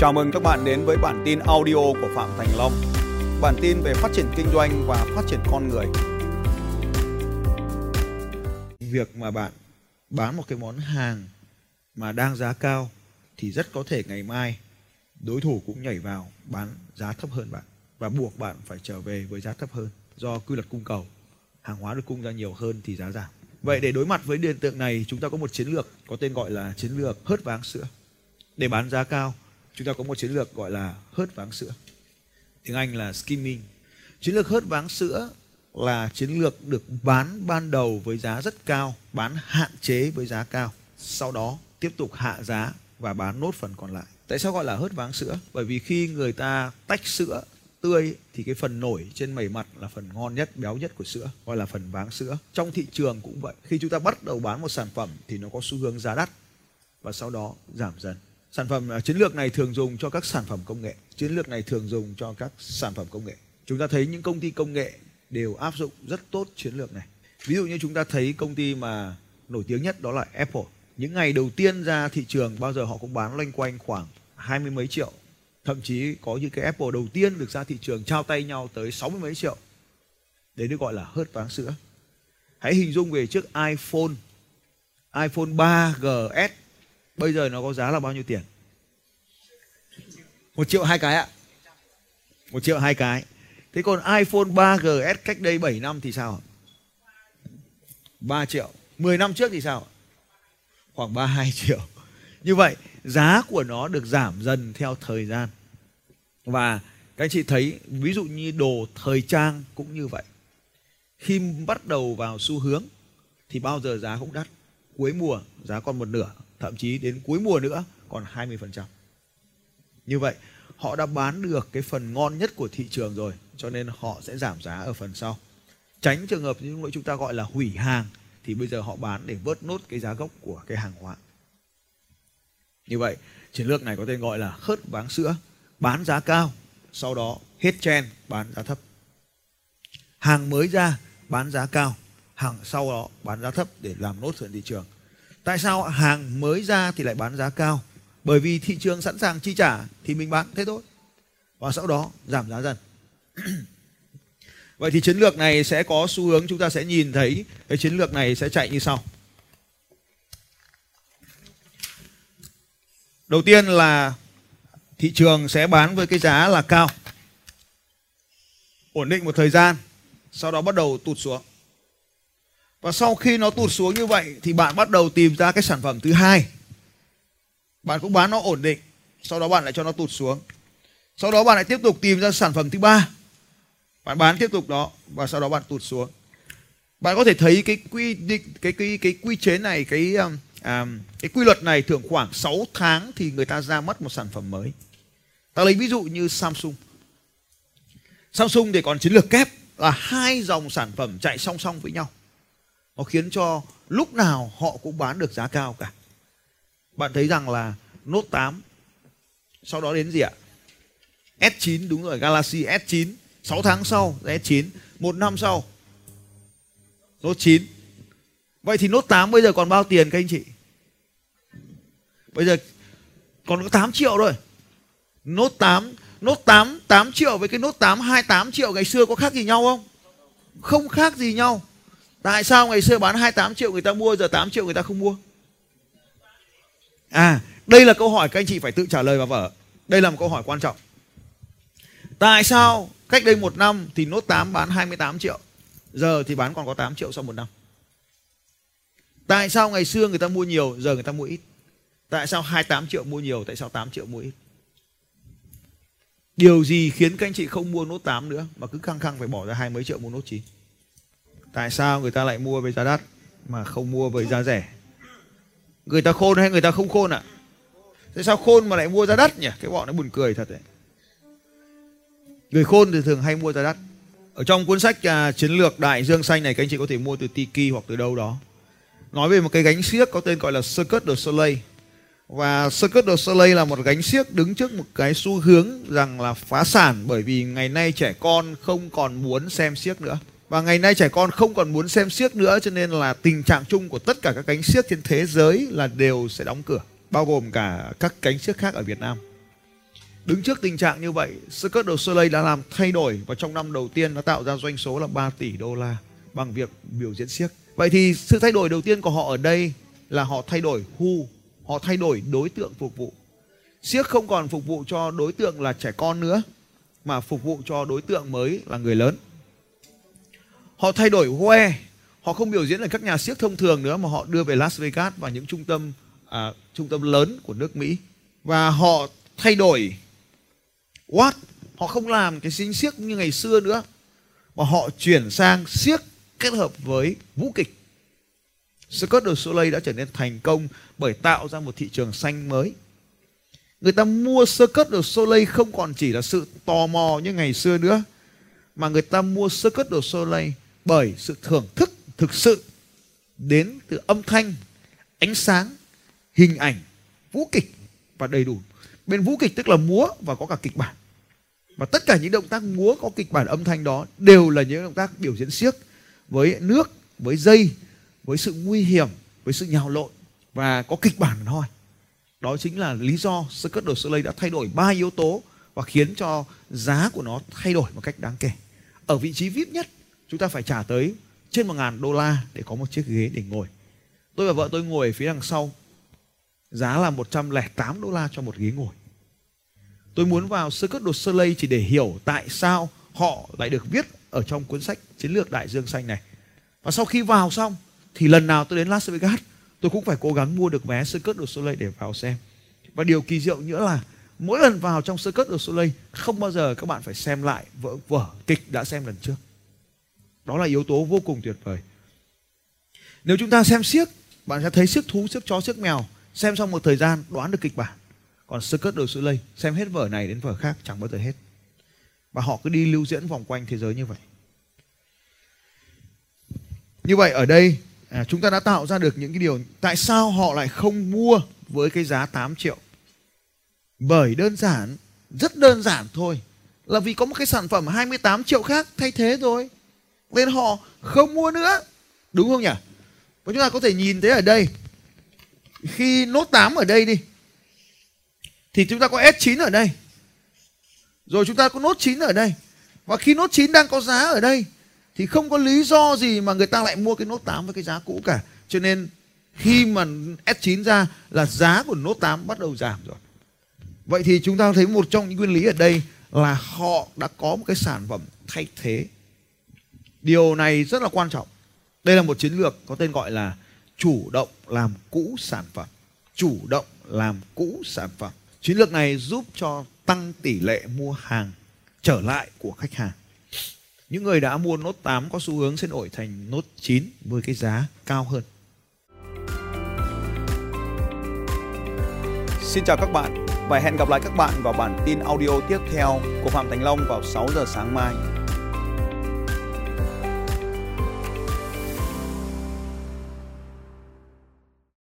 Chào mừng các bạn đến với bản tin audio của Phạm Thành Long. Bản tin về phát triển kinh doanh và phát triển con người. Việc mà bạn bán một cái món hàng mà đang giá cao thì rất có thể ngày mai đối thủ cũng nhảy vào bán giá thấp hơn bạn và buộc bạn phải trở về với giá thấp hơn do quy luật cung cầu. Hàng hóa được cung ra nhiều hơn thì giá giảm. Vậy để đối mặt với hiện tượng này, chúng ta có một chiến lược có tên gọi là chiến lược hớt váng sữa. Để bán giá cao, chúng ta có một chiến lược gọi là hớt váng sữa. Tiếng Anh là skimming. Chiến lược hớt váng sữa là chiến lược được bán ban đầu với giá rất cao, bán hạn chế với giá cao, sau đó tiếp tục hạ giá và bán nốt phần còn lại. Tại sao gọi là hớt váng sữa? Bởi vì khi người ta tách sữa tươi thì cái phần nổi trên mẩy mặt là phần ngon nhất, béo nhất của sữa, gọi là phần váng sữa. Trong thị trường cũng vậy, khi chúng ta bắt đầu bán một sản phẩm thì nó có xu hướng giá đắt và sau đó giảm dần. Chiến lược này thường dùng cho các sản phẩm công nghệ. Chúng ta thấy những công ty công nghệ đều áp dụng rất tốt chiến lược này. Ví dụ như chúng ta thấy công ty mà nổi tiếng nhất đó là Apple. Những ngày đầu tiên ra thị trường bao giờ họ cũng bán loanh quanh khoảng 20 mấy triệu. Thậm chí có những cái Apple đầu tiên được ra thị trường trao tay nhau tới 60 mấy triệu. Đấy được gọi là hớt váng sữa. Hãy hình dung về chiếc iPhone 3GS. Bây giờ nó có giá là bao nhiêu tiền? 1 triệu 2 cái ạ. 1 triệu 2 cái. Thế còn iPhone 3GS cách đây 7 năm thì sao? 3 triệu. 10 năm trước thì sao? Khoảng 32 triệu. Như vậy giá của nó được giảm dần theo thời gian. Và các anh chị thấy ví dụ như đồ thời trang cũng như vậy. Khi bắt đầu vào xu hướng thì bao giờ giá cũng đắt. Cuối mùa giá còn 1/2. Thậm chí đến cuối mùa nữa còn 20%. Như vậy họ đã bán được cái phần ngon nhất của thị trường rồi, cho nên họ sẽ giảm giá ở phần sau. Tránh trường hợp như chúng ta gọi là hủy hàng, thì bây giờ họ bán để vớt nốt cái giá gốc của cái hàng hóa. Như vậy chiến lược này có tên gọi là hớt váng sữa. Bán giá cao, sau đó hết trend bán giá thấp. Hàng mới ra bán giá cao, hàng sau đó bán giá thấp để làm nốt trên thị trường. Tại sao hàng mới ra thì lại bán giá cao? Bởi vì thị trường sẵn sàng chi trả thì mình bán thế thôi. Và sau đó giảm giá dần. Vậy thì chiến lược này sẽ có xu hướng, chúng ta sẽ nhìn thấy cái chiến lược này sẽ chạy như sau. Đầu tiên là thị trường sẽ bán với cái giá là cao, ổn định một thời gian, sau đó bắt đầu tụt xuống. Và sau khi nó tụt xuống như vậy thì bạn bắt đầu tìm ra cái sản phẩm thứ hai. Bạn cũng bán nó ổn định, sau đó bạn lại cho nó tụt xuống. Sau đó bạn lại tiếp tục tìm ra sản phẩm thứ ba. Bạn bán tiếp tục đó và sau đó bạn tụt xuống. Bạn có thể thấy cái quy luật này thường khoảng 6 tháng thì người ta ra mắt một sản phẩm mới. Ta lấy ví dụ như Samsung. Samsung thì còn chiến lược kép là 2 dòng sản phẩm chạy song song với nhau. Nó khiến cho lúc nào họ cũng bán được giá cao cả. Bạn thấy rằng là Note 8, sau đó đến gì ạ? S9, đúng rồi, Galaxy S9. 6 tháng sau là S9, 1 năm sau Note 9. Vậy thì Note 8 bây giờ còn bao tiền các anh chị? Bây giờ còn có 8 triệu thôi. Note 8 8 triệu với cái Note 8 28 triệu ngày xưa có khác gì nhau không? Không khác gì nhau. Tại sao ngày xưa bán 28 triệu người ta mua, giờ 8 triệu người ta không mua? Đây là câu hỏi các anh chị phải tự trả lời vào vở. Đây là một câu hỏi quan trọng. Tại sao cách đây 1 năm thì Note 8 bán 28 triệu, giờ thì bán còn có 8 triệu sau 1 năm? Tại sao ngày xưa người ta mua nhiều, giờ người ta mua ít? Tại sao 28 triệu mua nhiều, tại sao 8 triệu mua ít? Điều gì khiến các anh chị không mua Note 8 nữa mà cứ khăng khăng phải bỏ ra 20 mấy triệu mua Note 9? Tại sao người ta lại mua với giá đắt mà không mua với giá rẻ? Người ta khôn hay người ta không khôn ạ? Tại sao khôn mà lại mua giá đắt nhỉ? Cái bọn nó buồn cười thật đấy. Người khôn thì thường hay mua giá đắt. Ở trong cuốn sách Chiến lược Đại Dương Xanh này, các anh chị có thể mua từ Tiki hoặc từ đâu đó. Nói về một cái gánh xiếc có tên gọi là Cirque du Soleil. Và Cirque du Soleil là một gánh xiếc đứng trước một cái xu hướng rằng là phá sản, bởi vì ngày nay trẻ con không còn muốn xem xiếc nữa. Cho nên là tình trạng chung của tất cả các cánh xiếc trên thế giới là đều sẽ đóng cửa, bao gồm cả các cánh xiếc khác ở Việt Nam. Đứng trước tình trạng như vậy, Cirque du Soleil đã làm thay đổi và trong năm đầu tiên đã tạo ra doanh số là 3 tỷ đô la bằng việc biểu diễn siếc. Vậy thì sự thay đổi đầu tiên của họ ở đây là họ thay đổi who, họ thay đổi đối tượng phục vụ. Siếc không còn phục vụ cho đối tượng là trẻ con nữa mà phục vụ cho đối tượng mới là người lớn. Họ thay đổi where, họ không biểu diễn ở các nhà siếc thông thường nữa mà họ đưa về Las Vegas và những trung tâm lớn của nước Mỹ. Và họ thay đổi what, họ không làm cái xính siếc như ngày xưa nữa mà họ chuyển sang siếc kết hợp với vũ kịch. Cirque du Soleil đã trở nên thành công bởi tạo ra một thị trường xanh mới. Người ta mua Cirque du Soleil không còn chỉ là sự tò mò như ngày xưa nữa, mà người ta mua Cirque du Soleil bởi sự thưởng thức thực sự đến từ âm thanh, ánh sáng, hình ảnh, vũ kịch và đầy đủ. Bên vũ kịch tức là múa và có cả kịch bản. Và tất cả những động tác múa có kịch bản âm thanh đó đều là những động tác biểu diễn siếc với nước, với dây, với sự nguy hiểm, với sự nhào lộn và có kịch bản thôi. Đó chính là lý do Cirque du Soleil đã thay đổi 3 yếu tố và khiến cho giá của nó thay đổi một cách đáng kể. Ở vị trí VIP nhất, chúng ta phải trả tới trên 1.000 đô la để có một chiếc ghế để ngồi. Tôi và vợ tôi ngồi ở phía đằng sau, giá là 108 đô la cho một ghế ngồi. Tôi muốn vào Cirque du Soleil chỉ để hiểu tại sao họ lại được viết ở trong cuốn sách Chiến lược Đại Dương Xanh này. Và sau khi vào xong thì lần nào tôi đến Las Vegas, tôi cũng phải cố gắng mua được vé Cirque du Soleil để vào xem. Và điều kỳ diệu nữa là mỗi lần vào trong Cirque du Soleil không bao giờ các bạn phải xem lại vở kịch đã xem lần trước. Đó là yếu tố vô cùng tuyệt vời. Nếu chúng ta xem siếc, bạn sẽ thấy siếc thú, siếc chó, siếc mèo, xem xong một thời gian đoán được kịch bản. Còn Cirque du Soleil xem hết vở này đến vở khác chẳng bao giờ hết. Và họ cứ đi lưu diễn vòng quanh thế giới như vậy. Như vậy ở đây chúng ta đã tạo ra được những cái điều tại sao họ lại không mua với cái giá 8 triệu. Bởi đơn giản, rất đơn giản thôi, là vì có một cái sản phẩm 28 triệu khác thay thế rồi. Nên họ không mua nữa. Đúng không nhỉ? Và chúng ta có thể nhìn thấy ở đây, khi Note 8 ở đây đi, thì chúng ta có S9 ở đây. Rồi chúng ta có Note 9 ở đây. Và khi Note 9 đang có giá ở đây thì không có lý do gì mà người ta lại mua cái Note 8 với cái giá cũ cả. Cho nên khi mà S9 ra là giá của Note 8 bắt đầu giảm rồi. Vậy thì chúng ta thấy một trong những nguyên lý ở đây là họ đã có một cái sản phẩm thay thế. Điều này rất là quan trọng. Đây là một chiến lược có tên gọi là chủ động làm cũ sản phẩm. Chủ động làm cũ sản phẩm. Chiến lược này giúp cho tăng tỷ lệ mua hàng trở lại của khách hàng. Những người đã mua Note 8 có xu hướng sẽ đổi thành Note 9 với cái giá cao hơn. Xin chào các bạn và hẹn gặp lại các bạn vào bản tin audio tiếp theo của Phạm Thành Long vào 6 giờ sáng mai.